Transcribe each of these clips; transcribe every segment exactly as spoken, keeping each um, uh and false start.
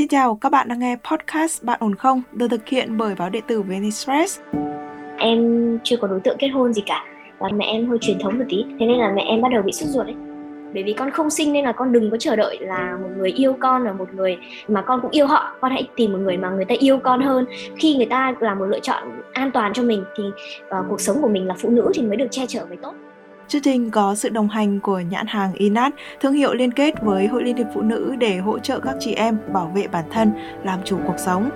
Xin chào, các bạn đang nghe podcast Bạn ổn không? Được thực hiện bởi báo điện tử VnExpress. Em chưa có đối tượng kết hôn gì cả, và mẹ em hơi truyền thống một tí, thế nên là mẹ em bắt đầu bị sốt ruột đấy. Bởi vì con không sinh nên là con đừng có chờ đợi là một người yêu con là một người mà con cũng yêu họ. Con hãy tìm một người mà người ta yêu con hơn. Khi người ta làm một lựa chọn an toàn cho mình thì uh, cuộc sống của mình là phụ nữ thì mới được che chở mới tốt. Chương trình có sự đồng hành của nhãn hàng Inat, thương hiệu liên kết với Hội Liên Hiệp Phụ Nữ để hỗ trợ các chị em bảo vệ bản thân, làm chủ cuộc sống.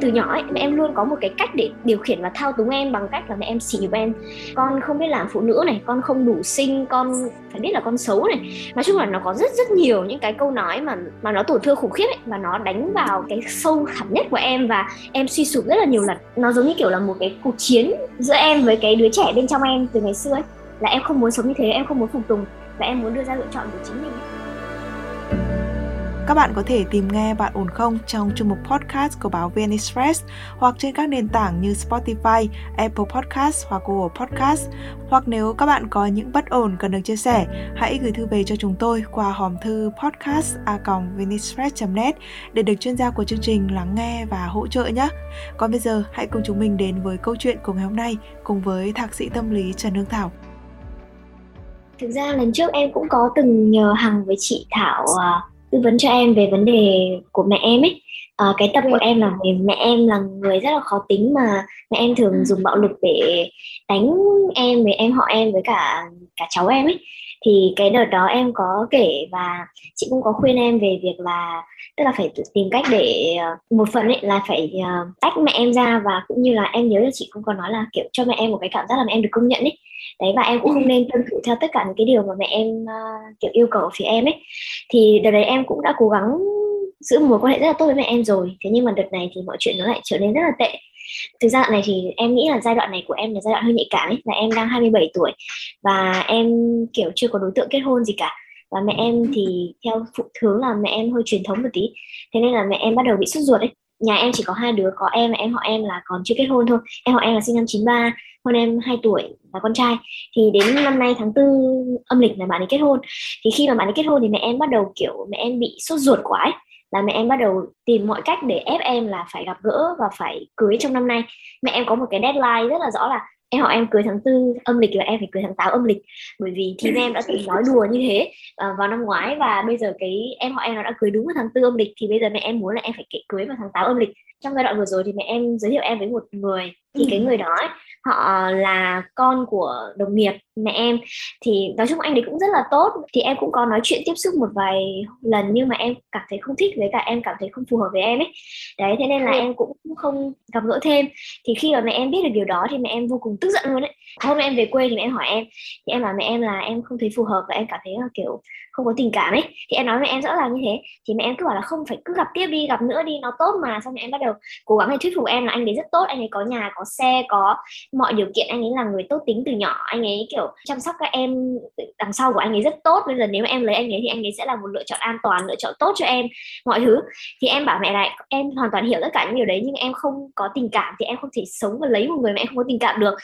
Từ nhỏ ấy, mẹ em luôn có một cái cách để điều khiển và thao túng em bằng cách là mẹ em xỉ nhục em. Con không biết làm phụ nữ này, con không đủ xinh, con phải biết là con xấu này. Nói chung là nó có rất rất nhiều những cái câu nói mà, mà nó tổn thương khủng khiếp ấy, và nó đánh vào cái sâu thẳm nhất của em và em suy sụp rất là nhiều lần. Nó giống như kiểu là một cái cuộc chiến giữa em với cái đứa trẻ bên trong em từ ngày xưa ấy. Là em không muốn sống như thế, em không muốn phục tùng và em muốn đưa ra lựa chọn của chính mình. Các bạn có thể tìm nghe Bạn ổn không trong chương mục podcast của báo VnExpress hoặc trên các nền tảng như Spotify, Apple Podcast hoặc Google Podcast. Hoặc nếu các bạn có những bất ổn cần được chia sẻ, hãy gửi thư về cho chúng tôi qua hòm thư podcast a còng vnexpress chấm net để được chuyên gia của chương trình lắng nghe và hỗ trợ nhé. Còn bây giờ, hãy cùng chúng mình đến với câu chuyện của ngày hôm nay cùng với thạc sĩ tâm lý Trần Hương Thảo. Thực ra lần trước em cũng có từng nhờ Hằng với chị Thảo uh, tư vấn cho em về vấn đề của mẹ em ấy. Uh, cái tập của em là về mẹ em là người rất là khó tính mà mẹ em thường dùng bạo lực để đánh em với em họ em với cả cả cháu em ấy. Thì cái đợt đó em có kể và chị cũng có khuyên em về việc là tức là phải tìm cách để một phần ấy là phải tách mẹ em ra, và cũng như là em nhớ là chị cũng có nói là kiểu cho mẹ em một cái cảm giác là mẹ em được công nhận ấy. Đấy, và em cũng không nên tuân thủ theo tất cả những cái điều mà mẹ em uh, kiểu yêu cầu ở phía em ấy. Thì đợt đấy em cũng đã cố gắng giữ mối quan hệ rất là tốt với mẹ em rồi. Thế nhưng mà đợt này thì mọi chuyện nó lại trở nên rất là tệ. Từ giai đoạn này thì em nghĩ là giai đoạn này của em là giai đoạn hơi nhạy cảm ấy. Và em đang hai mươi bảy tuổi và em kiểu chưa có đối tượng kết hôn gì cả. Và mẹ em thì theo phụ hướng là mẹ em hơi truyền thống một tí. Thế nên là mẹ em bắt đầu bị sốt ruột ấy. Nhà em chỉ có hai đứa, có em và em họ em là còn chưa kết hôn thôi. Em họ em là sinh năm chín ba, hơn em hai tuổi, là con trai. Thì đến năm nay tháng tư âm lịch là bạn ấy kết hôn. Thì khi mà bạn ấy kết hôn thì mẹ em bắt đầu kiểu mẹ em bị sốt ruột quá ấy. Là mẹ em bắt đầu tìm mọi cách để ép em là phải gặp gỡ và phải cưới trong năm nay. Mẹ em có một cái deadline rất là rõ là em họ em cưới tháng tư âm lịch và em phải cưới tháng tám âm lịch. Bởi vì thì em đã từng nói đùa như thế à, vào năm ngoái, và bây giờ cái em họ em nó đã cưới đúng vào tháng tư âm lịch. Thì bây giờ mẹ em muốn là em phải cưới vào tháng tám âm lịch. Trong giai đoạn vừa rồi thì mẹ em giới thiệu em với một người. Thì cái người đó ấy, họ là con của đồng nghiệp mẹ em. Thì nói chung anh ấy cũng rất là tốt. Thì em cũng có nói chuyện tiếp xúc một vài lần, nhưng mà em cảm thấy không thích, với cả em cảm thấy không phù hợp với em ấy. Đấy, thế nên là em cũng không gặp gỡ thêm. Thì khi mà mẹ em biết được điều đó thì mẹ em vô cùng tức giận luôn ấy. Hôm em về quê thì mẹ em hỏi em, thì em bảo mẹ em là em không thấy phù hợp và em cảm thấy là kiểu không có tình cảm ấy. Thì em nói với mẹ em rõ ràng như thế. Thì mẹ em cứ bảo là không, phải cứ gặp tiếp đi, gặp nữa đi, nó tốt mà. Xong mẹ em bắt đầu cố gắng để thuyết phục em là anh ấy rất tốt, anh ấy có nhà, có xe, có mọi điều kiện, anh ấy là người tốt tính từ nhỏ, anh ấy kiểu chăm sóc các em đằng sau của anh ấy rất tốt. Bây giờ nếu mà em lấy anh ấy thì anh ấy sẽ là một lựa chọn an toàn, lựa chọn tốt cho em, mọi thứ. Thì em bảo mẹ lại em hoàn toàn hiểu tất cả những điều đấy, nhưng em không có tình cảm thì em không thể sống và lấy một người mà em không có tình cảm được.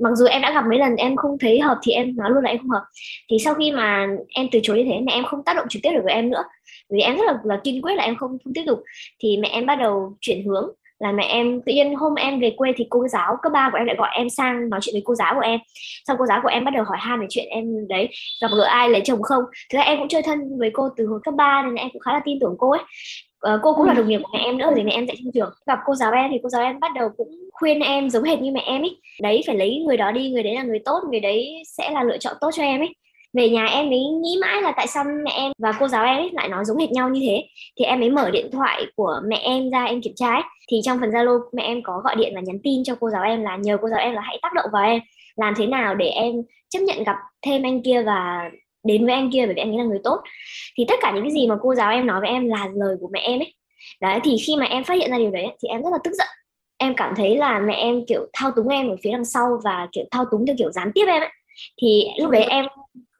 Mặc dù em đã gặp mấy lần em không thấy hợp thì em nói luôn là em không hợp. Thì sau khi mà em từ chối như thế, mẹ em không tác động trực tiếp được với em nữa, vì em rất là, là kiên quyết là em không, không tiếp tục. Thì mẹ em bắt đầu chuyển hướng là mẹ em tự nhiên hôm em về quê thì cô giáo cấp ba của em lại gọi em sang nói chuyện với cô giáo của em. Sau cô giáo của em bắt đầu hỏi han về chuyện em đấy gặp gỡ ai, lấy chồng không. Thực ra em cũng chơi thân với cô từ hồi cấp ba nên em cũng khá là tin tưởng cô ấy. Ờ, cô cũng là đồng nghiệp của mẹ em nữa, vì mẹ em dạy trong trường. Gặp cô giáo em thì cô giáo em bắt đầu cũng khuyên em giống hệt như mẹ em ấy. Đấy, phải lấy người đó đi, người đấy là người tốt, người đấy sẽ là lựa chọn tốt cho em ấy. Về nhà em ấy nghĩ mãi là tại sao mẹ em và cô giáo em ấy lại nói giống hệt nhau như thế. Thì em ấy mở điện thoại của mẹ em ra em kiểm tra ấy. Thì trong phần Zalo mẹ em có gọi điện và nhắn tin cho cô giáo em là nhờ cô giáo em là hãy tác động vào em, làm thế nào để em chấp nhận gặp thêm anh kia và đến với anh kia, bởi vì anh ấy là người tốt. Thì tất cả những cái gì mà cô giáo em nói với em là lời của mẹ em ấy. Đấy, thì khi mà em phát hiện ra điều đấy thì em rất là tức giận. Em cảm thấy là mẹ em kiểu thao túng em ở phía đằng sau và kiểu thao túng theo kiểu gián tiếp em ấy. Thì lúc đấy em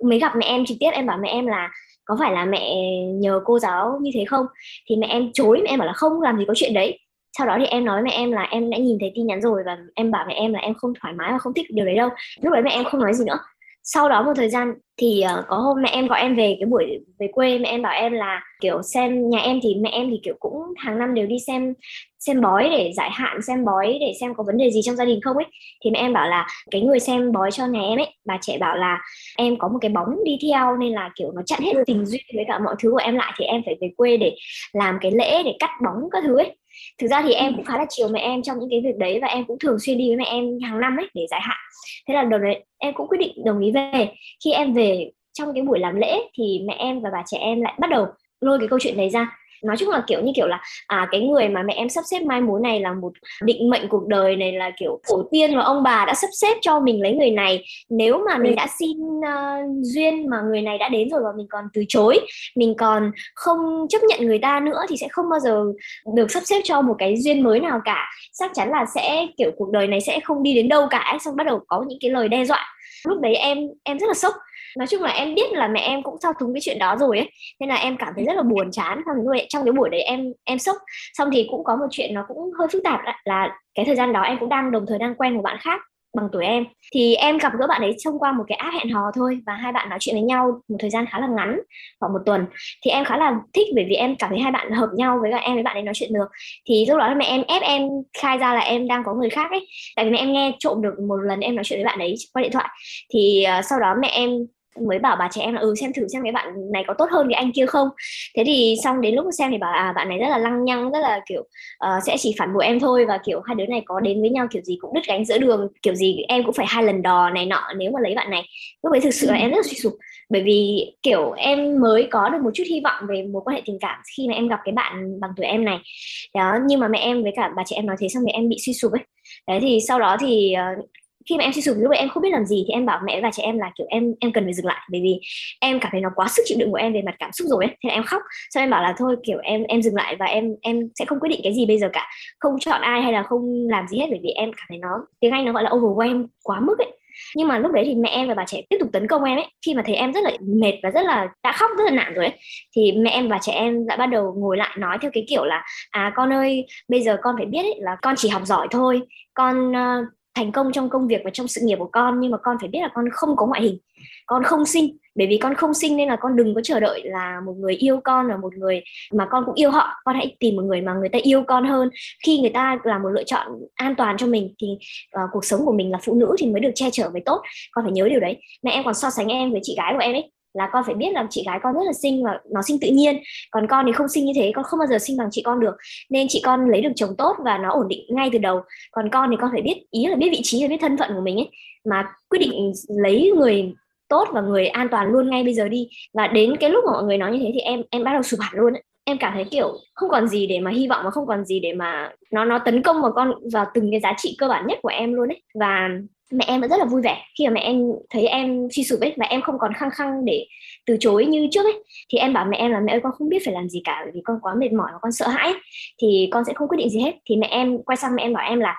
mới gặp mẹ em trực tiếp, em bảo mẹ em là có phải là mẹ nhờ cô giáo như thế không? Thì mẹ em chối, mẹ em bảo là không, làm gì có chuyện đấy. Sau đó thì em nói mẹ em là em đã nhìn thấy tin nhắn rồi, và em bảo mẹ em là em không thoải mái và không thích điều đấy đâu. Lúc đấy mẹ em không nói gì nữa. Sau đó một thời gian thì uh, có hôm mẹ em gọi em về cái buổi về quê, mẹ em bảo em là kiểu xem nhà em thì mẹ em thì kiểu cũng hàng năm đều đi xem xem bói để giải hạn, xem bói để xem có vấn đề gì trong gia đình không ấy. Thì mẹ em bảo là cái người xem bói cho nhà em ấy, bà trẻ bảo là em có một cái bóng đi theo nên là kiểu nó chặn hết tình duyên với cả mọi thứ của em lại, thì em phải về quê để làm cái lễ để cắt bóng các thứ ấy. Thực ra thì em cũng khá là chiều mẹ em trong những cái việc đấy, và em cũng thường xuyên đi với mẹ em hàng năm ấy để giải hạn. Thế là đầu đấy em cũng quyết định đồng ý về. Khi em về trong cái buổi làm lễ thì mẹ em và bà trẻ em lại bắt đầu lôi cái câu chuyện đấy ra. Nói chung là kiểu như kiểu là à, cái người mà mẹ em sắp xếp mai mối này là một định mệnh cuộc đời này, là kiểu tổ tiên và ông bà đã sắp xếp cho mình lấy người này. Nếu mà mình đã xin uh, duyên mà người này đã đến rồi và mình còn từ chối, mình còn không chấp nhận người ta nữa thì sẽ không bao giờ được sắp xếp cho một cái duyên mới nào cả. Chắc chắn là sẽ kiểu cuộc đời này sẽ không đi đến đâu cả. Xong bắt đầu có những cái lời đe dọa. Lúc đấy em em rất là sốc. Nói chung là em biết là mẹ em cũng thao túng cái chuyện đó rồi ấy, nên là em cảm thấy rất là buồn chán. Trong cái buổi đấy em em sốc. Xong thì cũng có một chuyện nó cũng hơi phức tạp là, là cái thời gian đó em cũng đang đồng thời đang quen một bạn khác bằng tuổi em. Thì em gặp gỡ bạn ấy thông qua một cái app hẹn hò thôi, và hai bạn nói chuyện với nhau một thời gian khá là ngắn, khoảng một tuần. Thì em khá là thích bởi vì em cảm thấy hai bạn hợp nhau, với cả em với bạn ấy nói chuyện được. Thì lúc đó mẹ em ép em khai ra là em đang có người khác ấy, tại vì mẹ em nghe trộm được một lần em nói chuyện với bạn ấy qua điện thoại. Thì uh, sau đó mẹ em mới bảo bà trẻ em là ừ xem thử xem cái bạn này có tốt hơn cái anh kia không. Thế thì xong đến lúc xem thì bảo à bạn này rất là lăng nhăng, rất là kiểu uh, sẽ chỉ phản bội em thôi, và kiểu hai đứa này có đến với nhau kiểu gì cũng đứt gánh giữa đường, kiểu gì em cũng phải hai lần đò này nọ nếu mà lấy bạn này. Lúc ấy thực sự là em rất là suy sụp, bởi vì kiểu em mới có được một chút hy vọng về mối quan hệ tình cảm khi mà em gặp cái bạn bằng tuổi em này đó. Nhưng mà mẹ em với cả bà trẻ em nói thế xong thì em bị suy sụp ấy. Đấy thì sau đó thì uh, khi mà em suy sụp lúc ấy em không biết làm gì, thì em bảo mẹ và chị em là kiểu em em cần phải dừng lại, bởi vì em cảm thấy nó quá sức chịu đựng của em về mặt cảm xúc rồi ấy. Thế là em khóc, xong em bảo là thôi kiểu em em dừng lại và em em sẽ không quyết định cái gì bây giờ cả, không chọn ai hay là không làm gì hết, bởi vì em cảm thấy nó, tiếng Anh nó gọi là overwhelm, quá mức ấy. Nhưng mà lúc đấy thì mẹ em và bà trẻ tiếp tục tấn công em ấy. Khi mà thấy em rất là mệt và rất là đã khóc rất là nản rồi ấy, thì mẹ em và trẻ em đã bắt đầu ngồi lại nói theo cái kiểu là à con ơi, bây giờ con phải biết ấy, là con chỉ học giỏi thôi, con uh, thành công trong công việc và trong sự nghiệp của con, nhưng mà con phải biết là con không có ngoại hình, con không xinh, bởi vì con không xinh nên là con đừng có chờ đợi là một người yêu con là một người mà con cũng yêu họ, con hãy tìm một người mà người ta yêu con hơn. Khi người ta làm một lựa chọn an toàn cho mình thì uh, cuộc sống của mình là phụ nữ thì mới được che chở mới tốt, con phải nhớ điều đấy. Mẹ em còn so sánh em với chị gái của em ấy, là con phải biết là chị gái con rất là xinh và nó xinh tự nhiên, còn con thì không xinh như thế, con không bao giờ xinh bằng chị con được, nên chị con lấy được chồng tốt và nó ổn định ngay từ đầu, còn con thì con phải biết, ý là biết vị trí và biết thân phận của mình ấy, mà quyết định lấy người tốt và người an toàn luôn ngay bây giờ đi. Và đến cái lúc mà mọi người nói như thế thì em em bắt đầu sụp hẳn luôn ấy. Em cảm thấy kiểu không còn gì để mà hy vọng, mà không còn gì để mà nó nó tấn công vào con, vào từng cái giá trị cơ bản nhất của em luôn ấy. Và mẹ em vẫn rất là vui vẻ khi mà mẹ em thấy em suy sụp ấy, và em không còn khăng khăng để từ chối như trước ấy. Thì em bảo mẹ em là mẹ ơi, con không biết phải làm gì cả, bởi vì con quá mệt mỏi và con sợ hãi ấy, thì con sẽ không quyết định gì hết. Thì mẹ em quay sang mẹ em bảo em là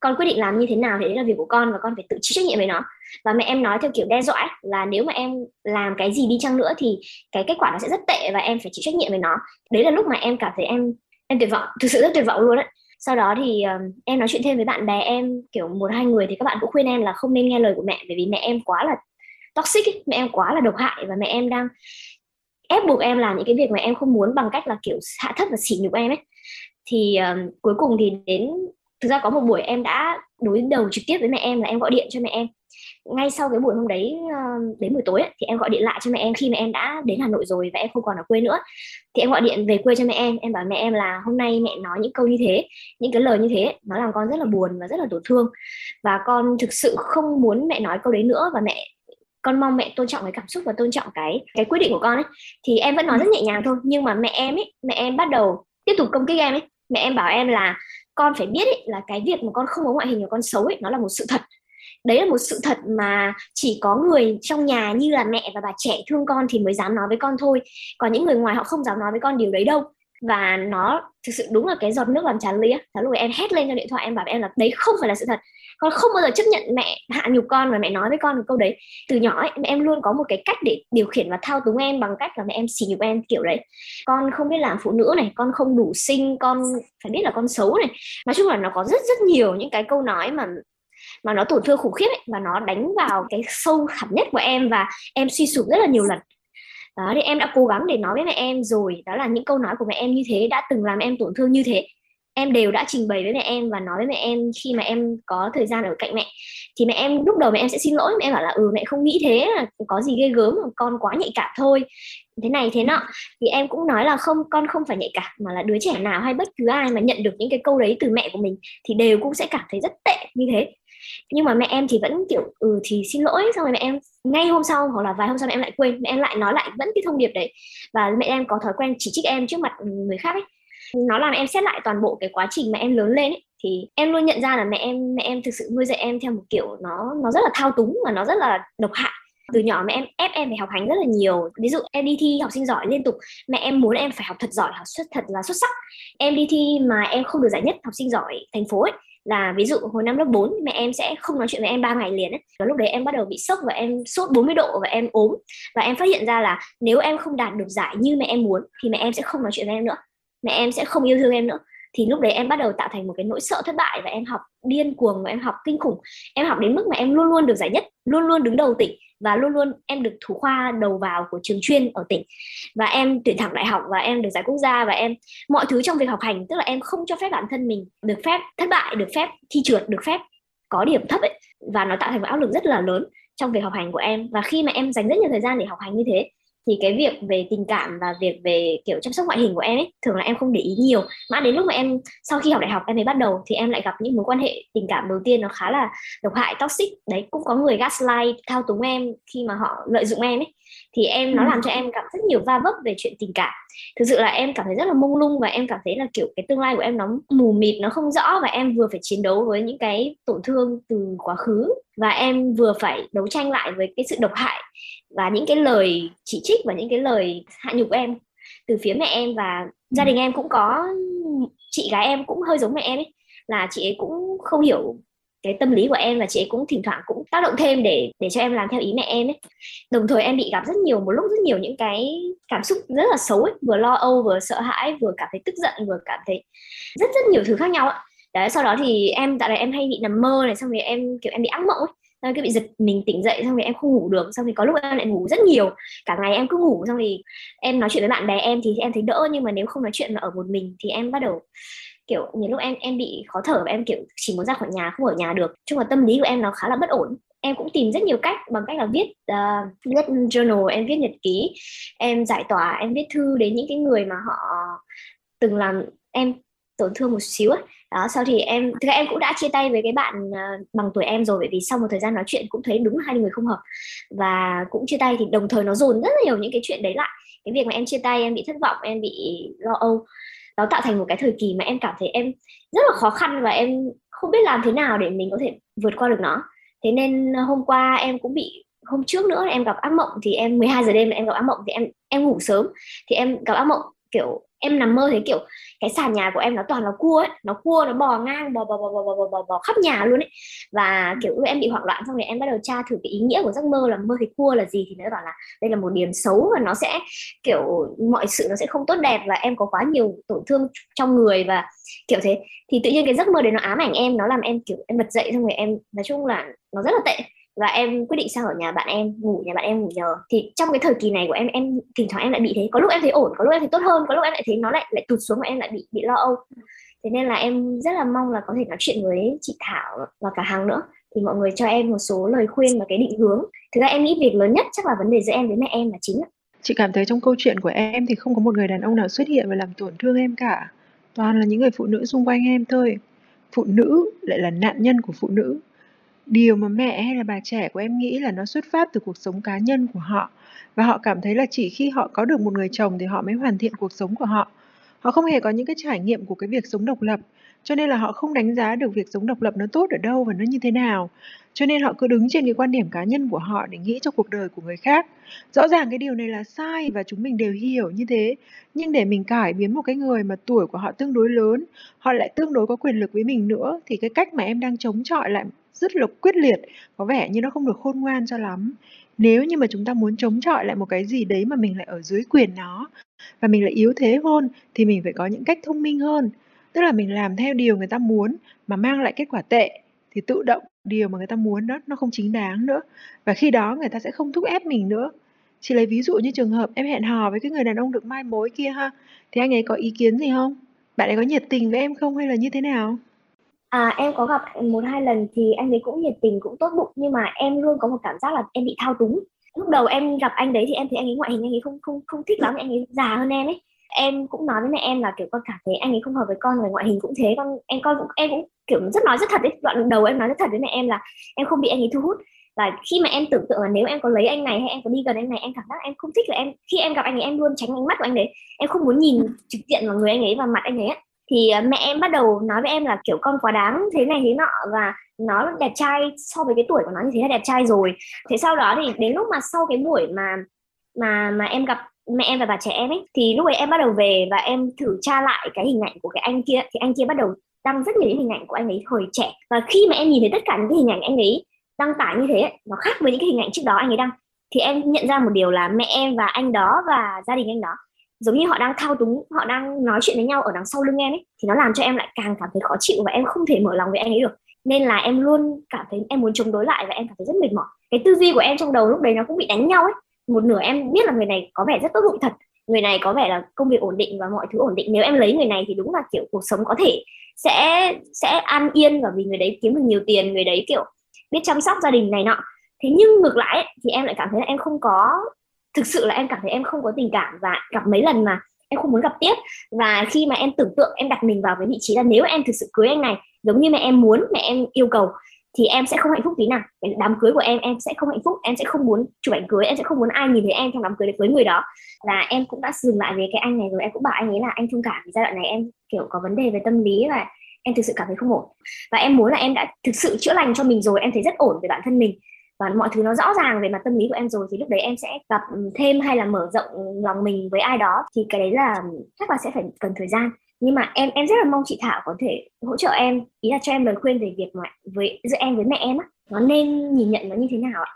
con quyết định làm như thế nào thì đấy là việc của con, và con phải tự chịu trách nhiệm với nó. Và mẹ em nói theo kiểu đe dọa ấy, là nếu mà em làm cái gì đi chăng nữa thì cái kết quả nó sẽ rất tệ và em phải chịu trách nhiệm với nó. Đấy là lúc mà em cảm thấy em em tuyệt vọng, thực sự rất tuyệt vọng luôn ấy. Sau đó thì um, em nói chuyện thêm với bạn bè em, kiểu một hai người, thì các bạn cũng khuyên em là không nên nghe lời của mẹ, bởi vì mẹ em quá là toxic ấy, mẹ em quá là độc hại, và mẹ em đang ép buộc em làm những cái việc mà em không muốn bằng cách là kiểu hạ thấp và sỉ nhục em ấy. Thì um, cuối cùng thì đến thực ra có một buổi em đã đối đầu trực tiếp với mẹ em, là em gọi điện cho mẹ em ngay sau cái buổi hôm đấy. Uh, đến buổi tối ấy, thì em gọi điện lại cho mẹ em khi mẹ em đã đến Hà Nội rồi và em không còn ở quê nữa. Thì em gọi điện về quê cho mẹ em, em bảo mẹ em là hôm nay mẹ nói những câu như thế, những cái lời như thế ấy, nó làm con rất là buồn và rất là tổn thương, và con thực sự không muốn mẹ nói câu đấy nữa, và mẹ con mong mẹ tôn trọng cái cảm xúc và tôn trọng cái cái quyết định của con ấy. Thì em vẫn nói rất nhẹ nhàng thôi, nhưng mà mẹ em ấy, mẹ em bắt đầu tiếp tục công kích em ấy. Mẹ em bảo em là con phải biết ấy, là cái việc mà con không có ngoại hình và con xấu ấy, nó là một sự thật. Đấy là một sự thật mà chỉ có người trong nhà như là mẹ và bà trẻ thương con thì mới dám nói với con thôi, còn những người ngoài họ không dám nói với con điều đấy đâu. Và nó thực sự đúng là cái giọt nước làm tràn ly á. Lúc em hét lên cho điện thoại, em bảo em là đấy không phải là sự thật, con không bao giờ chấp nhận mẹ hạ nhục con và mẹ nói với con một câu đấy. Từ nhỏ ấy, mẹ em luôn có một cái cách để điều khiển và thao túng em bằng cách là mẹ em xỉ nhục em kiểu đấy, con không biết làm phụ nữ này, con không đủ xinh, con phải biết là con xấu này. Nói chung là nó có rất rất nhiều những cái câu nói mà mà nó tổn thương khủng khiếp ấy, và nó đánh vào cái sâu thẳm nhất của em và em suy sụp rất là nhiều lần. Đó, thì em đã cố gắng để nói với mẹ em rồi, đó là những câu nói của mẹ em như thế đã từng làm em tổn thương như thế. Em đều đã trình bày với mẹ em và nói với mẹ em khi mà em có thời gian ở cạnh mẹ. Thì mẹ em lúc đầu mẹ em sẽ xin lỗi, mẹ em bảo là ừ mẹ không nghĩ thế, có gì ghê gớm, con quá nhạy cảm thôi, thế này thế nọ. Thì em cũng nói là không, con không phải nhạy cảm, mà là đứa trẻ nào hay bất cứ ai mà nhận được những cái câu đấy từ mẹ của mình thì đều cũng sẽ cảm thấy rất tệ như thế. Nhưng mà mẹ em thì vẫn kiểu ừ thì xin lỗi, xong rồi mẹ em ngay hôm sau hoặc là vài hôm sau mẹ em lại quên, mẹ em lại nói lại vẫn cái thông điệp đấy. Và mẹ em có thói quen chỉ trích em trước mặt người khác ấy. Nó làm em xét lại toàn bộ cái quá trình mà em lớn lên ấy. Thì em luôn nhận ra là mẹ em mẹ em thực sự nuôi dạy em theo một kiểu nó nó rất là thao túng và nó rất là độc hại. Từ nhỏ mẹ em ép em phải học hành rất là nhiều. Ví dụ em đi thi học sinh giỏi liên tục, mẹ em muốn em phải học thật giỏi, học xuất thật là xuất sắc. Em đi thi mà em không được giải nhất học sinh giỏi thành phố ấy, là ví dụ hồi năm lớp bốn mẹ em sẽ không nói chuyện với em ba ngày liền ấy. Lúc đấy em bắt đầu bị sốc và em sốt bốn mươi độ và em ốm. Và em phát hiện ra là nếu em không đạt được giải như mẹ em muốn thì mẹ em sẽ không nói chuyện với em nữa, mẹ em sẽ không yêu thương em nữa. Thì lúc đấy em bắt đầu tạo thành một cái nỗi sợ thất bại và em học điên cuồng và em học kinh khủng. Em học đến mức mà em luôn luôn được giải nhất, luôn luôn đứng đầu tỉnh và luôn luôn em được thủ khoa đầu vào của trường chuyên ở tỉnh. Và em tuyển thẳng đại học và em được giải quốc gia và em mọi thứ trong việc học hành, tức là em không cho phép bản thân mình được phép thất bại, được phép thi trượt, được phép có điểm thấp ấy. Và nó tạo thành một áp lực rất là lớn trong việc học hành của em. Và khi mà em dành rất nhiều thời gian để học hành như thế thì cái việc về tình cảm và việc về kiểu chăm sóc ngoại hình của em ấy, thường là em không để ý nhiều. Mà đến lúc mà em sau khi học đại học em mới bắt đầu thì em lại gặp những mối quan hệ tình cảm đầu tiên nó khá là độc hại, toxic. Đấy, cũng có người gaslight, thao túng em khi mà họ lợi dụng em ấy. Thì em nó làm cho em cảm rất nhiều va vấp về chuyện tình cảm. Thực sự là em cảm thấy rất là mông lung và em cảm thấy là kiểu cái tương lai của em nó mù mịt, nó không rõ. Và em vừa phải chiến đấu với những cái tổn thương từ quá khứ và em vừa phải đấu tranh lại với cái sự độc hại và những cái lời chỉ trích và những cái lời hạ nhục của em từ phía mẹ em. Và gia đình em cũng có chị gái em cũng hơi giống mẹ em ấy, là chị ấy cũng không hiểu cái tâm lý của em và chị ấy cũng thỉnh thoảng cũng tác động thêm để để cho em làm theo ý mẹ em ấy. Đồng thời em bị gặp rất nhiều một lúc rất nhiều những cái cảm xúc rất là xấu ấy, vừa lo âu, vừa sợ hãi, vừa cảm thấy tức giận, vừa cảm thấy rất rất nhiều thứ khác nhau ấy. Đấy, sau đó thì em tại là em hay bị nằm mơ này, xong rồi em kiểu em bị ác mộng ấy, xong rồi bị giật mình tỉnh dậy, xong rồi em không ngủ được, xong rồi có lúc em lại ngủ rất nhiều, cả ngày em cứ ngủ. Xong rồi em nói chuyện với bạn bè em thì em thấy đỡ, nhưng mà nếu không nói chuyện mà ở một mình thì em bắt đầu kiểu nhiều lúc em em bị khó thở và em kiểu chỉ muốn ra khỏi nhà, không ở nhà được. Chung là tâm lý của em nó khá là bất ổn. Em cũng tìm rất nhiều cách, bằng cách là viết uh, viết journal, em viết nhật ký, em giải tỏa, em viết thư đến những cái người mà họ từng làm em tổn thương một xíu ấy. Đó, sau thì em thực ra em cũng đã chia tay với cái bạn uh, bằng tuổi em rồi, bởi vì sau một thời gian nói chuyện cũng thấy đúng hai người không hợp và cũng chia tay. Thì đồng thời nó dồn rất là nhiều những cái chuyện đấy lại, cái việc mà em chia tay, em bị thất vọng, em bị lo âu, nó tạo thành một cái thời kỳ mà em cảm thấy em rất là khó khăn và em không biết làm thế nào để mình có thể vượt qua được nó. Thế nên hôm qua em cũng bị, hôm trước nữa em gặp ác mộng. Thì em mười hai giờ đêm em gặp ác mộng, thì em em ngủ sớm thì em gặp ác mộng, kiểu em nằm mơ thấy kiểu cái sàn nhà của em nó toàn là cua ấy, nó cua nó bò ngang bò bò bò bò bò bò, bò khắp nhà luôn ấy. Và kiểu em bị hoảng loạn, xong rồi em bắt đầu tra thử cái ý nghĩa của giấc mơ là mơ thấy cua là gì, thì nó bảo là đây là một điểm xấu và nó sẽ kiểu mọi sự nó sẽ không tốt đẹp và em có quá nhiều tổn thương trong người và kiểu thế. Thì tự nhiên cái giấc mơ đấy nó ám ảnh em, nó làm em kiểu em bật dậy, xong rồi em nói chung là nó rất là tệ. Và em quyết định sang ở nhà bạn em, ngủ nhà bạn em ngủ nhờ. Thì trong cái thời kỳ này của em, em thỉnh thoảng em lại bị thế. Có lúc em thấy ổn, có lúc em thấy tốt hơn, có lúc em lại thấy nó lại lại tụt xuống và em lại bị bị lo âu. Thế nên là em rất là mong là có thể nói chuyện với chị Thảo và cả Hằng nữa, thì mọi người cho em một số lời khuyên và cái định hướng. Thực ra em nghĩ việc lớn nhất chắc là vấn đề giữa em với mẹ em là chính ạ. Chị cảm thấy trong câu chuyện của em thì không có một người đàn ông nào xuất hiện và làm tổn thương em cả. Toàn là những người phụ nữ xung quanh em thôi. Phụ nữ lại là nạn nhân của phụ nữ. Điều mà mẹ hay là bà trẻ của em nghĩ là nó xuất phát từ cuộc sống cá nhân của họ. Và họ cảm thấy là chỉ khi họ có được một người chồng thì họ mới hoàn thiện cuộc sống của họ. Họ không hề có những cái trải nghiệm của cái việc sống độc lập. Cho nên là họ không đánh giá được việc sống độc lập nó tốt ở đâu và nó như thế nào. Cho nên họ cứ đứng trên cái quan điểm cá nhân của họ để nghĩ cho cuộc đời của người khác. Rõ ràng cái điều này là sai và chúng mình đều hiểu như thế. Nhưng để mình cải biến một cái người mà tuổi của họ tương đối lớn, họ lại tương đối có quyền lực với mình nữa, thì cái cách mà em đang chống chọi lại rất là quyết liệt, có vẻ như nó không được khôn ngoan cho lắm. Nếu như mà chúng ta muốn chống chọi lại một cái gì đấy mà mình lại ở dưới quyền nó và mình lại yếu thế hơn, thì mình phải có những cách thông minh hơn. Tức là mình làm theo điều người ta muốn mà mang lại kết quả tệ thì tự động điều mà người ta muốn đó nó không chính đáng nữa. Và khi đó người ta sẽ không thúc ép mình nữa. Chị lấy ví dụ như trường hợp em hẹn hò với cái người đàn ông được mai mối kia ha, thì anh ấy có ý kiến gì không? Bạn ấy có nhiệt tình với em không hay là như thế nào? À, em có gặp một hai lần thì anh ấy cũng nhiệt tình, cũng tốt bụng, nhưng mà em luôn có một cảm giác là em bị thao túng. Lúc đầu em gặp anh đấy thì em thấy anh ấy ngoại hình anh ấy không không không thích lắm, anh ấy già hơn em ấy. Em cũng nói với mẹ em là kiểu con cảm thấy anh ấy không hợp với con, và ngoại hình cũng thế. Con em con cũng em cũng kiểu rất nói rất thật ấy. Đoạn đầu em nói rất thật với mẹ em là em không bị anh ấy thu hút. Và khi mà em tưởng tượng là nếu em có lấy anh này hay em có đi gần anh này, em cảm giác em không thích, là em khi em gặp anh ấy em luôn tránh ánh mắt của anh đấy. Em không muốn nhìn trực diện vào người anh ấy và mặt anh ấy ấy. Thì mẹ em bắt đầu nói với em là kiểu con quá đáng thế này thế nọ, và nó đẹp trai so với cái tuổi của nó như thế là đẹp trai rồi. Thế sau đó thì đến lúc mà sau cái buổi mà mà mà em gặp mẹ em và bà trẻ em ấy, thì lúc ấy em bắt đầu về và em thử tra lại cái hình ảnh của cái anh kia, thì anh kia bắt đầu đăng rất nhiều những hình ảnh của anh ấy hồi trẻ. Và khi mà em nhìn thấy tất cả những cái hình ảnh anh ấy đăng tải như thế ấy, nó khác với những cái hình ảnh trước đó anh ấy đăng, thì em nhận ra một điều là mẹ em và anh đó và gia đình anh đó giống như họ đang thao túng, họ đang nói chuyện với nhau ở đằng sau lưng em ấy, thì nó làm cho em lại càng cảm thấy khó chịu và em không thể mở lòng với anh ấy được. Nên là em luôn cảm thấy em muốn chống đối lại và em cảm thấy rất mệt mỏi. Cái tư duy của em trong đầu lúc đấy nó cũng bị đánh nhau ấy. Một nửa em biết là người này có vẻ rất tốt bụng thật, người này có vẻ là công việc ổn định và mọi thứ ổn định, nếu em lấy người này thì đúng là kiểu cuộc sống có thể sẽ sẽ an yên, bởi vì người đấy kiếm được nhiều tiền, người đấy kiểu biết chăm sóc gia đình này nọ. Thế nhưng ngược lại ấy, thì em lại cảm thấy là em không có, thực sự là em cảm thấy em không có tình cảm, và gặp mấy lần mà em không muốn gặp tiếp. Và khi mà em tưởng tượng, em đặt mình vào cái vị trí là nếu em thực sự cưới anh này giống như mẹ em muốn, mẹ em yêu cầu, thì em sẽ không hạnh phúc tí nào. Cái đám cưới của em, em sẽ không hạnh phúc, em sẽ không muốn chụp ảnh cưới, em sẽ không muốn ai nhìn thấy em trong đám cưới với người đó. Và em cũng đã dừng lại với cái anh này rồi, em cũng bảo anh ấy là anh thông cảm, giai đoạn này em kiểu có vấn đề về tâm lý và em thực sự cảm thấy không ổn. Và em muốn là em đã thực sự chữa lành cho mình rồi, em thấy rất ổn về bản thân mình và mọi thứ nó rõ ràng về mặt tâm lý của em rồi, thì lúc đấy em sẽ gặp thêm hay là mở rộng lòng mình với ai đó. Thì cái đấy là chắc là sẽ phải cần thời gian, nhưng mà em em rất là mong chị Thảo có thể hỗ trợ em, ý là cho em lời khuyên về việc mà với giữa em với mẹ em á, nó nên nhìn nhận nó như thế nào ạ?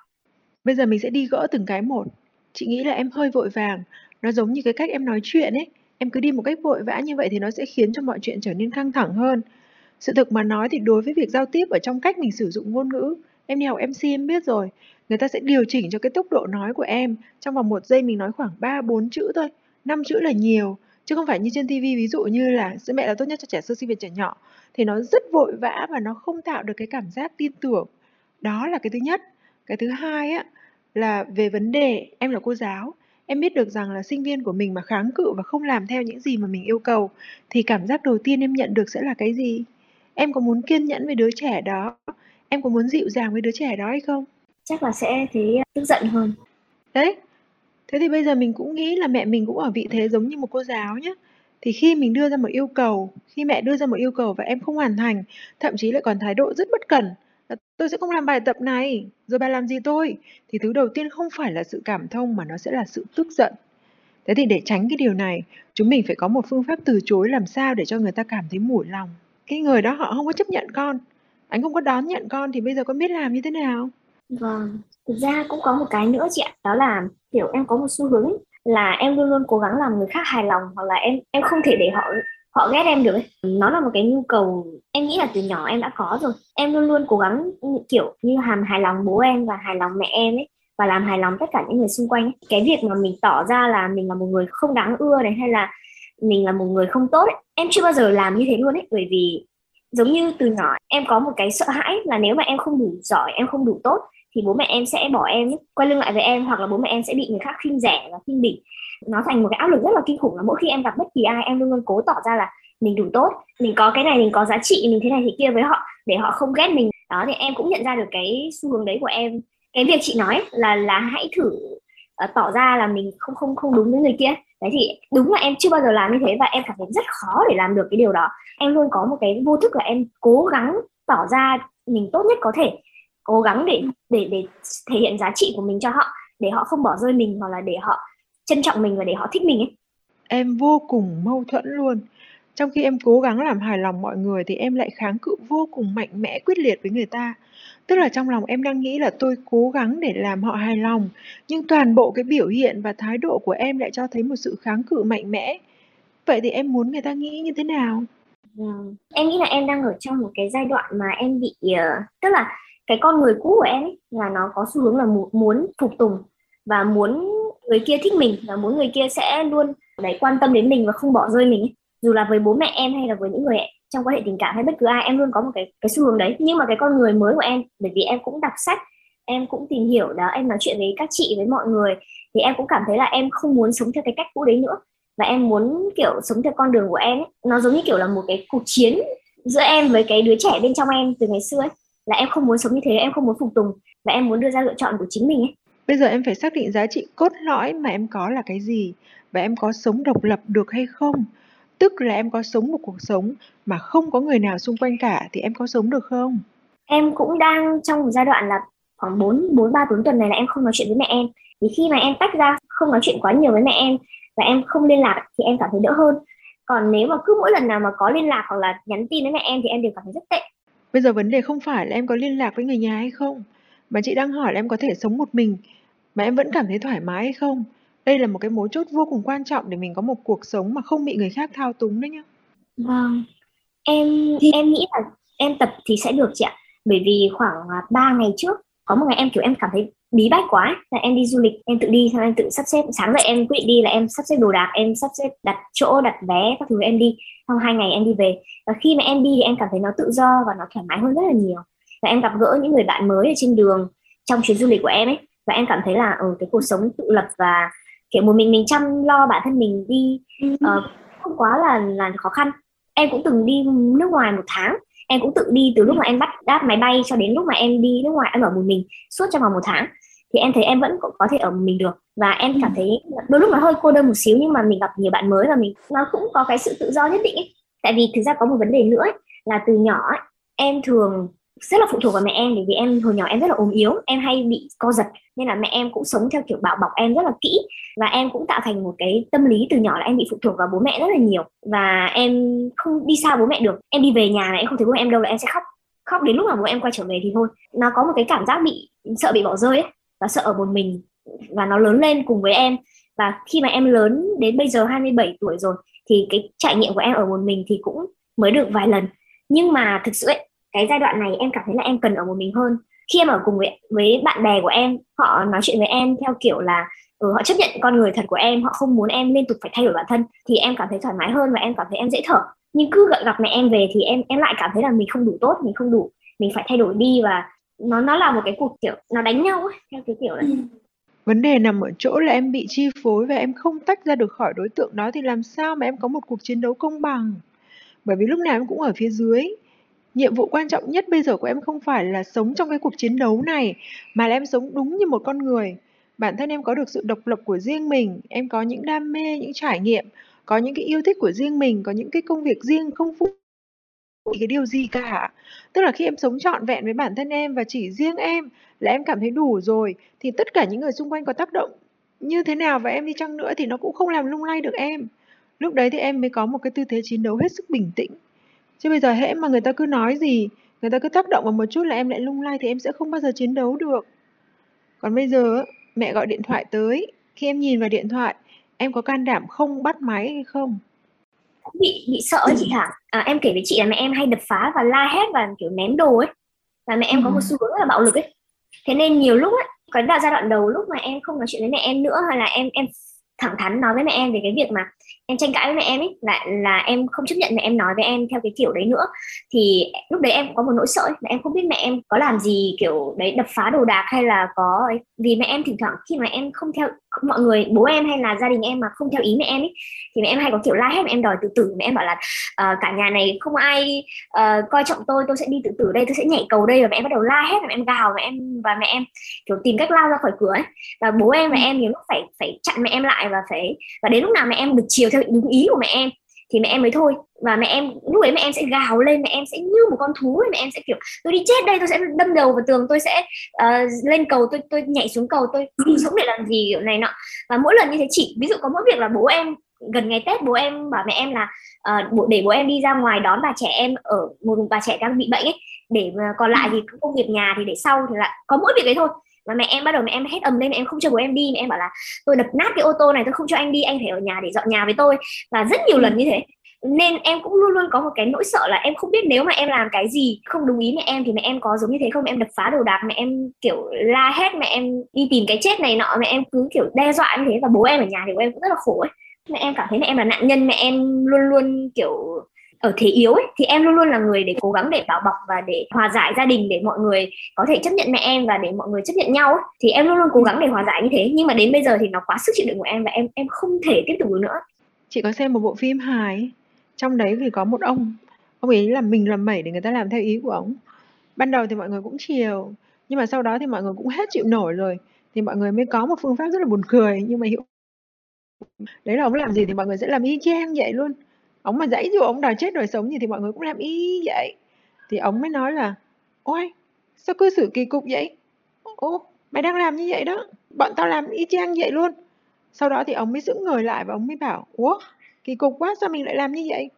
Bây giờ mình sẽ đi gỡ từng cái một. Chị nghĩ là em hơi vội vàng, nó giống như cái cách em nói chuyện ấy, em cứ đi một cách vội vã như vậy thì nó sẽ khiến cho mọi chuyện trở nên căng thẳng hơn. Sự thực mà nói thì đối với việc giao tiếp ở trong cách mình sử dụng ngôn ngữ, em đi học em xê em biết rồi, người ta sẽ điều chỉnh cho cái tốc độ nói của em. Trong vòng một giây mình nói khoảng ba bốn chữ thôi, năm chữ là nhiều. Chứ không phải như trên ti vi ví dụ như là sữa mẹ là tốt nhất cho trẻ sơ sinh và trẻ nhỏ. Thì nó rất vội vã và nó không tạo được cái cảm giác tin tưởng. Đó là cái thứ nhất. Cái thứ hai á, là về vấn đề em là cô giáo. Em biết được rằng là sinh viên của mình mà kháng cự và không làm theo những gì mà mình yêu cầu, thì cảm giác đầu tiên em nhận được sẽ là cái gì? Em có muốn kiên nhẫn với đứa trẻ đó? Em có muốn dịu dàng với đứa trẻ đó hay không? Chắc là sẽ thấy tức giận hơn. Đấy. Thế thì bây giờ mình cũng nghĩ là mẹ mình cũng ở vị thế giống như một cô giáo nhé. Thì khi mình đưa ra một yêu cầu, khi mẹ đưa ra một yêu cầu và em không hoàn thành, thậm chí lại còn thái độ rất bất cẩn, tôi sẽ không làm bài tập này, rồi bà làm gì tôi? Thì thứ đầu tiên không phải là sự cảm thông mà nó sẽ là sự tức giận. Thế thì để tránh cái điều này, chúng mình phải có một phương pháp từ chối làm sao để cho người ta cảm thấy mủi lòng. Cái người đó họ không có chấp nhận con, anh không có đón nhận con, thì bây giờ con biết làm như thế nào? Vâng, thực ra cũng có một cái nữa chị ạ, đó là kiểu em có một xu hướng ấy, là em luôn luôn cố gắng làm người khác hài lòng, hoặc là em em không thể để họ họ ghét em được ấy. Nó là một cái nhu cầu em nghĩ là từ nhỏ em đã có rồi. Em luôn luôn cố gắng kiểu như hàm hài lòng bố em và hài lòng mẹ em ấy, và làm hài lòng tất cả những người xung quanh ấy. Cái việc mà mình tỏ ra là mình là một người không đáng ưa này, hay là mình là một người không tốt ấy, em chưa bao giờ làm như thế luôn ấy, bởi vì giống như từ nhỏ em có một cái sợ hãi là nếu mà em không đủ giỏi, em không đủ tốt thì bố mẹ em sẽ bỏ em, quay lưng lại với em, hoặc là bố mẹ em sẽ bị người khác khinh rẻ và khinh bỉ. Nó thành một cái áp lực rất là kinh khủng, là mỗi khi em gặp bất kỳ ai em luôn luôn cố tỏ ra là mình đủ tốt, mình có cái này, mình có giá trị, mình thế này thế kia với họ để họ không ghét mình. Đó, thì em cũng nhận ra được cái xu hướng đấy của em. Cái việc chị nói là là hãy thử uh, tỏ ra là mình không không không đúng với người kia. Đấy thì đúng là em chưa bao giờ làm như thế và em cảm thấy rất khó để làm được cái điều đó. Em luôn có một cái vô thức là em cố gắng tỏ ra mình tốt nhất có thể, cố gắng để để để thể hiện giá trị của mình cho họ, để họ không bỏ rơi mình, hoặc là để họ trân trọng mình và để họ thích mình ấy. Em vô cùng mâu thuẫn luôn. Trong khi em cố gắng làm hài lòng mọi người thì em lại kháng cự vô cùng mạnh mẽ, quyết liệt với người ta. Tức là trong lòng em đang nghĩ là tôi cố gắng để làm họ hài lòng, nhưng toàn bộ cái biểu hiện và thái độ của em lại cho thấy một sự kháng cự mạnh mẽ. Vậy thì em muốn người ta nghĩ như thế nào? Em nghĩ là em đang ở trong một cái giai đoạn mà em bị... Tức là cái con người cũ của em ấy, là nó có xu hướng là muốn phục tùng và muốn người kia thích mình và muốn người kia sẽ luôn đấy quan tâm đến mình và không bỏ rơi mình ấy. Dù là với bố mẹ em hay là với những người trong quan hệ tình cảm hay bất cứ ai, em luôn có một cái, cái xu hướng đấy. Nhưng mà cái con người mới của em, bởi vì em cũng đọc sách, em cũng tìm hiểu đó, em nói chuyện với các chị, với mọi người, thì em cũng cảm thấy là em không muốn sống theo cái cách cũ đấy nữa. Và em muốn kiểu sống theo con đường của em ấy. Nó giống như kiểu là một cái cuộc chiến giữa em với cái đứa trẻ bên trong em từ ngày xưa ấy. Là em không muốn sống như thế, em không muốn phục tùng. Và em muốn đưa ra lựa chọn của chính mình ấy. Bây giờ em phải xác định giá trị cốt lõi mà em có là cái gì. Và em có sống độc lập được hay không. Tức là em có sống một cuộc sống mà không có người nào xung quanh cả, thì em có sống được không? Em cũng đang trong một giai đoạn là khoảng bốn, ba, bốn tuần này là em không nói chuyện với mẹ em. Vì khi mà em tách ra không nói chuyện quá nhiều với mẹ em và em không liên lạc thì em cảm thấy đỡ hơn. Còn nếu mà cứ mỗi lần nào mà có liên lạc hoặc là nhắn tin với mẹ em thì em đều cảm thấy rất tệ. Bây giờ vấn đề không phải là em có liên lạc với người nhà hay không, mà chị đang hỏi là em có thể sống một mình mà em vẫn cảm thấy thoải mái hay không. Đây là một cái mấu chốt vô cùng quan trọng để mình có một cuộc sống mà không bị người khác thao túng đấy nhá. Vâng, em em nghĩ là em tập thì sẽ được chị ạ. Bởi vì khoảng ba ngày trước, có một ngày em kiểu em cảm thấy bí bách quá ấy. Là em đi du lịch, em tự đi, xong em tự sắp xếp. Sáng dậy em quyết định đi là em sắp xếp đồ đạc, em sắp xếp đặt chỗ, đặt vé, các thứ em đi. Xong hai ngày em đi về. Và khi mà em đi thì em cảm thấy nó tự do và nó thoải mái hơn rất là nhiều. Và em gặp gỡ những người bạn mới ở trên đường trong chuyến du lịch của em ấy. Và em cảm thấy là ừ, cái cuộc sống tự lập và kiểu một mình mình chăm lo bản thân mình đi uh, không quá là, là khó khăn. Em cũng từng đi nước ngoài một tháng. Em cũng tự đi từ lúc mà em bắt đáp máy bay cho đến lúc mà em đi nước ngoài, em ở một mình suốt trong vòng một tháng. Thì em thấy em vẫn có thể ở một mình được. Và em cảm thấy đôi lúc nó hơi cô đơn một xíu, nhưng mà mình gặp nhiều bạn mới và mình nó cũng có cái sự tự do nhất định ấy. Tại vì thực ra có một vấn đề nữa ấy, là từ nhỏ ấy, em thường rất là phụ thuộc vào mẹ em. Bởi vì em hồi nhỏ em rất là ốm yếu, em hay bị co giật, nên là mẹ em cũng sống theo kiểu bảo bọc em rất là kỹ. Và em cũng tạo thành một cái tâm lý từ nhỏ là em bị phụ thuộc vào bố mẹ rất là nhiều. Và em không đi xa bố mẹ được. Em đi về nhà này em không thấy bố mẹ em đâu là em sẽ khóc. Khóc đến lúc mà bố em quay trở về thì thôi. Nó có một cái cảm giác bị sợ bị bỏ rơi ấy, và sợ ở một mình. Và nó lớn lên cùng với em. Và khi mà em lớn đến bây giờ hai mươi bảy tuổi rồi, thì cái trải nghiệm của em ở một mình thì cũng mới được vài lần. Nhưng mà thực sự ấy, cái giai đoạn này em cảm thấy là em cần ở một mình hơn. Khi em ở cùng với, với bạn bè của em, họ nói chuyện với em theo kiểu là ừ, họ chấp nhận con người thật của em, họ không muốn em liên tục phải thay đổi bản thân, thì em cảm thấy thoải mái hơn và em cảm thấy em dễ thở. Nhưng cứ gặp mẹ em về thì em em lại cảm thấy là mình không đủ tốt, mình không đủ, mình phải thay đổi đi. Và nó nó là một cái cuộc kiểu nó đánh nhau ấy, theo cái kiểu này. Ừ. Vấn đề nằm ở chỗ là em bị chi phối và em không tách ra được khỏi đối tượng đó, thì làm sao mà em có một cuộc chiến đấu công bằng? Bởi vì lúc nào em cũng ở phía dưới. Nhiệm vụ quan trọng nhất bây giờ của em không phải là sống trong cái cuộc chiến đấu này, mà là em sống đúng như một con người. Bản thân em có được sự độc lập của riêng mình, em có những đam mê, những trải nghiệm, có những cái yêu thích của riêng mình, có những cái công việc riêng không phụ cái điều gì cả. Tức là khi em sống trọn vẹn với bản thân em và chỉ riêng em là em cảm thấy đủ rồi, thì tất cả những người xung quanh có tác động như thế nào và em đi chăng nữa thì nó cũng không làm lung lay được em. Lúc đấy thì em mới có một cái tư thế chiến đấu hết sức bình tĩnh. Chứ bây giờ hễ mà người ta cứ nói gì, người ta cứ tác động vào một chút là em lại lung lay thì em sẽ không bao giờ chiến đấu được. Còn bây giờ mẹ gọi điện thoại tới, khi em nhìn vào điện thoại, em có can đảm không bắt máy hay không? Bị bị sợ ấy, chị Thảo. À, em kể với chị là mẹ em hay đập phá và la hét và kiểu ném đồ ấy. Và mẹ em có một xu hướng là bạo lực ấy. Thế nên nhiều lúc ấy, cái đoạn giai đoạn đầu lúc mà em không nói chuyện với mẹ em nữa, hay là em em thẳng thắn nói với mẹ em về cái việc mà em tranh cãi với mẹ em ấy, là, là em không chấp nhận mẹ em nói với em theo cái kiểu đấy nữa. Thì lúc đấy em có một nỗi sợ ấy, là em không biết mẹ em có làm gì kiểu đấy, đập phá đồ đạc hay là có ấy. Vì mẹ em thỉnh thoảng khi mà em không theo mọi người, bố em hay là gia đình em mà không theo ý mẹ em ấy, thì mẹ em hay có kiểu la hét, mẹ em đòi tự tử. Mẹ em bảo là uh, cả nhà này không ai uh, coi trọng tôi, tôi sẽ đi tự tử đây, tôi sẽ nhảy cầu đây. Và mẹ em bắt đầu la hét, mẹ em gào, mẹ em và mẹ em kiểu tìm cách lao ra khỏi cửa ấy. Và bố em và em nhiều lúc phải phải chặn mẹ em lại và phải và đến lúc nào mẹ em được chiều theo đúng ý của mẹ em thì mẹ em mới thôi. Và mẹ em lúc ấy mẹ em sẽ gào lên, mẹ em sẽ như một con thú ấy. Mẹ em sẽ kiểu tôi đi chết đây, tôi sẽ đâm đầu vào tường, tôi sẽ uh, lên cầu, tôi tôi nhảy xuống cầu, tôi sống để làm gì kiểu này nọ. Và mỗi lần như thế, chỉ ví dụ có mỗi việc là bố em gần ngày Tết, bố em bảo mẹ em là uh, để bố em đi ra ngoài đón bà trẻ em ở một bà trẻ đang bị bệnh ấy, để còn lại thì công việc nhà thì để sau, thì là có mỗi việc đấy thôi. Và mẹ em bắt đầu mẹ em hét ầm lên, mẹ em không cho bố em đi. Mẹ em bảo là tôi đập nát cái ô tô này, tôi không cho anh đi, anh phải ở nhà để dọn nhà với tôi. Và rất nhiều lần như thế. Nên em cũng luôn luôn có một cái nỗi sợ là em không biết nếu mà em làm cái gì không đúng ý mẹ em thì mẹ em có giống như thế không. Em đập phá đồ đạc, mẹ em kiểu la hét, mẹ em đi tìm cái chết này nọ, mẹ em cứ kiểu đe dọa như thế. Và bố em ở nhà thì bố em cũng rất là khổ ấy. Mẹ em cảm thấy mẹ em là nạn nhân, mẹ em luôn luôn kiểu ở thế yếu ấy. Thì em luôn luôn là người để cố gắng để bảo bọc và để hòa giải gia đình, để mọi người có thể chấp nhận mẹ em và để mọi người chấp nhận nhau ấy. Thì em luôn luôn cố gắng để hòa giải như thế. Nhưng mà đến bây giờ thì nó quá sức chịu đựng của em và em em không thể tiếp tục được nữa. Chị có xem một bộ phim hài, trong đấy thì có một ông, ông ấy làm mình làm mẩy để người ta làm theo ý của ông. Ban đầu thì mọi người cũng chiều, nhưng mà sau đó thì mọi người cũng hết chịu nổi rồi, thì mọi người mới có một phương pháp rất là buồn cười nhưng mà hiệu đấy là ông làm gì thì mọi người sẽ làm y chang vậy luôn. Ông mà dãy dụ ông đòi chết đòi sống gì thì mọi người cũng làm y vậy. Thì ông mới nói là ôi sao cư xử kỳ cục vậy, ô mày đang làm như vậy đó, bọn tao làm y chang vậy luôn. Sau đó thì ông mới giữ người lại và ông mới bảo ủa kỳ cục quá, sao mình lại làm như vậy.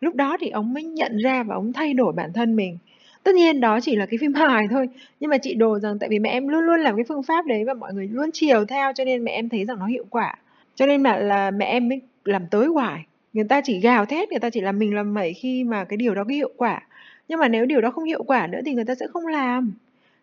Lúc đó thì ông mới nhận ra và ông thay đổi bản thân mình. Tất nhiên đó chỉ là cái phim hài thôi, nhưng mà chị đồ rằng tại vì mẹ em luôn luôn làm cái phương pháp đấy và mọi người luôn chiều theo, cho nên mẹ em thấy rằng nó hiệu quả, cho nên mà là mẹ em mới làm tới hoài. Người ta chỉ gào thét, người ta chỉ làm mình làm mẩy khi mà cái điều đó cái hiệu quả, nhưng mà nếu điều đó không hiệu quả nữa thì người ta sẽ không làm.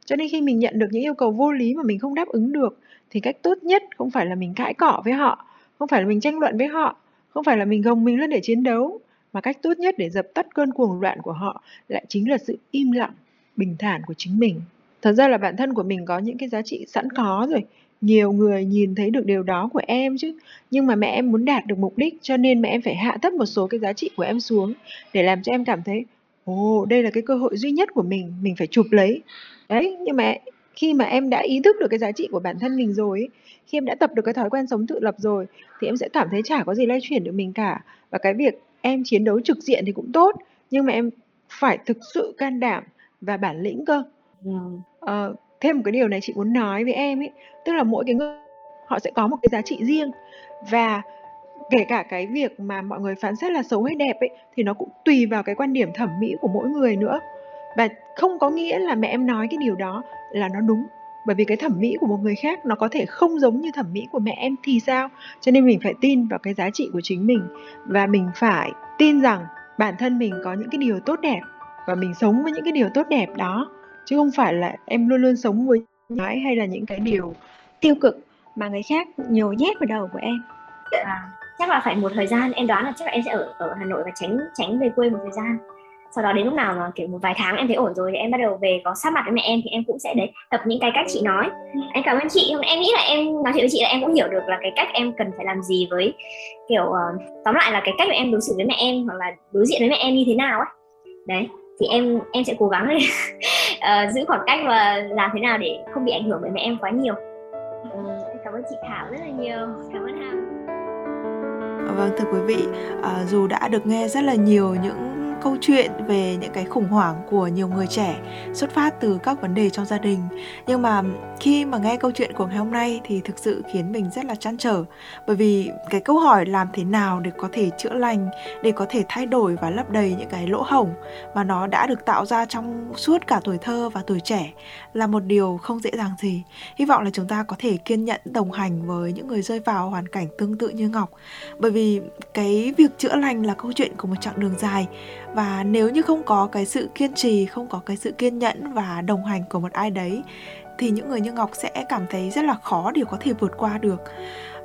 Cho nên khi mình nhận được những yêu cầu vô lý mà mình không đáp ứng được thì cách tốt nhất không phải là mình cãi cọ với họ, không phải là mình tranh luận với họ, không phải là mình gồng mình lên để chiến đấu, mà cách tốt nhất để dập tắt cơn cuồng loạn của họ lại chính là sự im lặng, bình thản của chính mình. Thật ra là bản thân của mình có những cái giá trị sẵn có rồi, nhiều người nhìn thấy được điều đó của em chứ, nhưng mà mẹ em muốn đạt được mục đích cho nên mẹ em phải hạ thấp một số cái giá trị của em xuống để làm cho em cảm thấy ồ, oh, đây là cái cơ hội duy nhất của mình, mình phải chụp lấy. Đấy, nhưng mà khi mà em đã ý thức được cái giá trị của bản thân mình rồi ấy, khi em đã tập được cái thói quen sống tự lập rồi thì em sẽ cảm thấy chả có gì lay chuyển được mình cả. Và cái việc em chiến đấu trực diện thì cũng tốt, nhưng mà em phải thực sự can đảm và bản lĩnh cơ. À, thêm một cái điều này chị muốn nói với em ấy, tức là mỗi cái người họ sẽ có một cái giá trị riêng, và kể cả cái việc mà mọi người phán xét là xấu hay đẹp ấy thì nó cũng tùy vào cái quan điểm thẩm mỹ của mỗi người nữa. Và không có nghĩa là mẹ em nói cái điều đó là nó đúng, bởi vì cái thẩm mỹ của một người khác nó có thể không giống như thẩm mỹ của mẹ em thì sao. Cho nên mình phải tin vào cái giá trị của chính mình, và mình phải tin rằng bản thân mình có những cái điều tốt đẹp và mình sống với những cái điều tốt đẹp đó, chứ không phải là em luôn luôn sống với nói hay là những cái điều tiêu cực mà người khác nhồi nhét vào đầu của em. À, chắc là phải một thời gian, em đoán là chắc là em sẽ ở ở Hà Nội và tránh tránh về quê một thời gian. Sau đó đến lúc nào mà kiểu một vài tháng em thấy ổn rồi thì em bắt đầu về có sát mặt với mẹ em, thì em cũng sẽ đấy tập những cái cách chị nói. Em cảm ơn chị, hôm nay em nghĩ là em nói chuyện với chị là em cũng hiểu được là cái cách em cần phải làm gì với kiểu uh, tóm lại là cái cách mà em đối xử với mẹ em hoặc là đối diện với mẹ em như thế nào ấy. Đấy, thì em em sẽ cố gắng để uh, giữ khoảng cách và làm thế nào để không bị ảnh hưởng bởi mẹ em quá nhiều. Uh, em cảm ơn chị Thảo rất là nhiều, cảm ơn Hằng. Vâng, thưa quý vị, uh, dù đã được nghe rất là nhiều những câu chuyện về những cái khủng hoảng của nhiều người trẻ xuất phát từ các vấn đề trong gia đình, nhưng mà khi mà nghe câu chuyện của ngày hôm nay thì thực sự khiến mình rất là trăn trở, bởi vì cái câu hỏi làm thế nào để có thể chữa lành, để có thể thay đổi và lấp đầy những cái lỗ hổng mà nó đã được tạo ra trong suốt cả tuổi thơ và tuổi trẻ là một điều không dễ dàng gì. Hy vọng là chúng ta có thể kiên nhẫn đồng hành với những người rơi vào hoàn cảnh tương tự như Ngọc, bởi vì cái việc chữa lành là câu chuyện của một chặng đường dài. Và nếu như không có cái sự kiên trì, không có cái sự kiên nhẫn và đồng hành của một ai đấy thì những người như Ngọc sẽ cảm thấy rất là khó để có thể vượt qua được.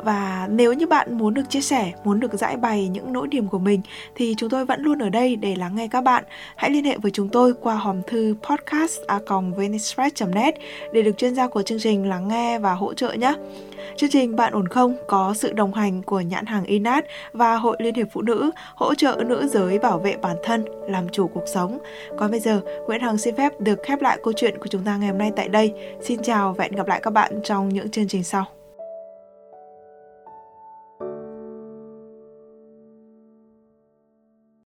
Và nếu như bạn muốn được chia sẻ, muốn được giải bày những nỗi niềm của mình thì chúng tôi vẫn luôn ở đây để lắng nghe các bạn. Hãy liên hệ với chúng tôi qua hòm thư podcast a còng vnexpress chấm net để được chuyên gia của chương trình lắng nghe và hỗ trợ nhé. Chương trình Bạn Ổn Không có sự đồng hành của nhãn hàng Inat và Hội Liên Hiệp Phụ Nữ hỗ trợ nữ giới bảo vệ bản thân, làm chủ cuộc sống. Còn bây giờ, Nguyễn Hằng xin phép được khép lại câu chuyện của chúng ta ngày hôm nay tại đây. Xin chào và hẹn gặp lại các bạn trong những chương trình sau.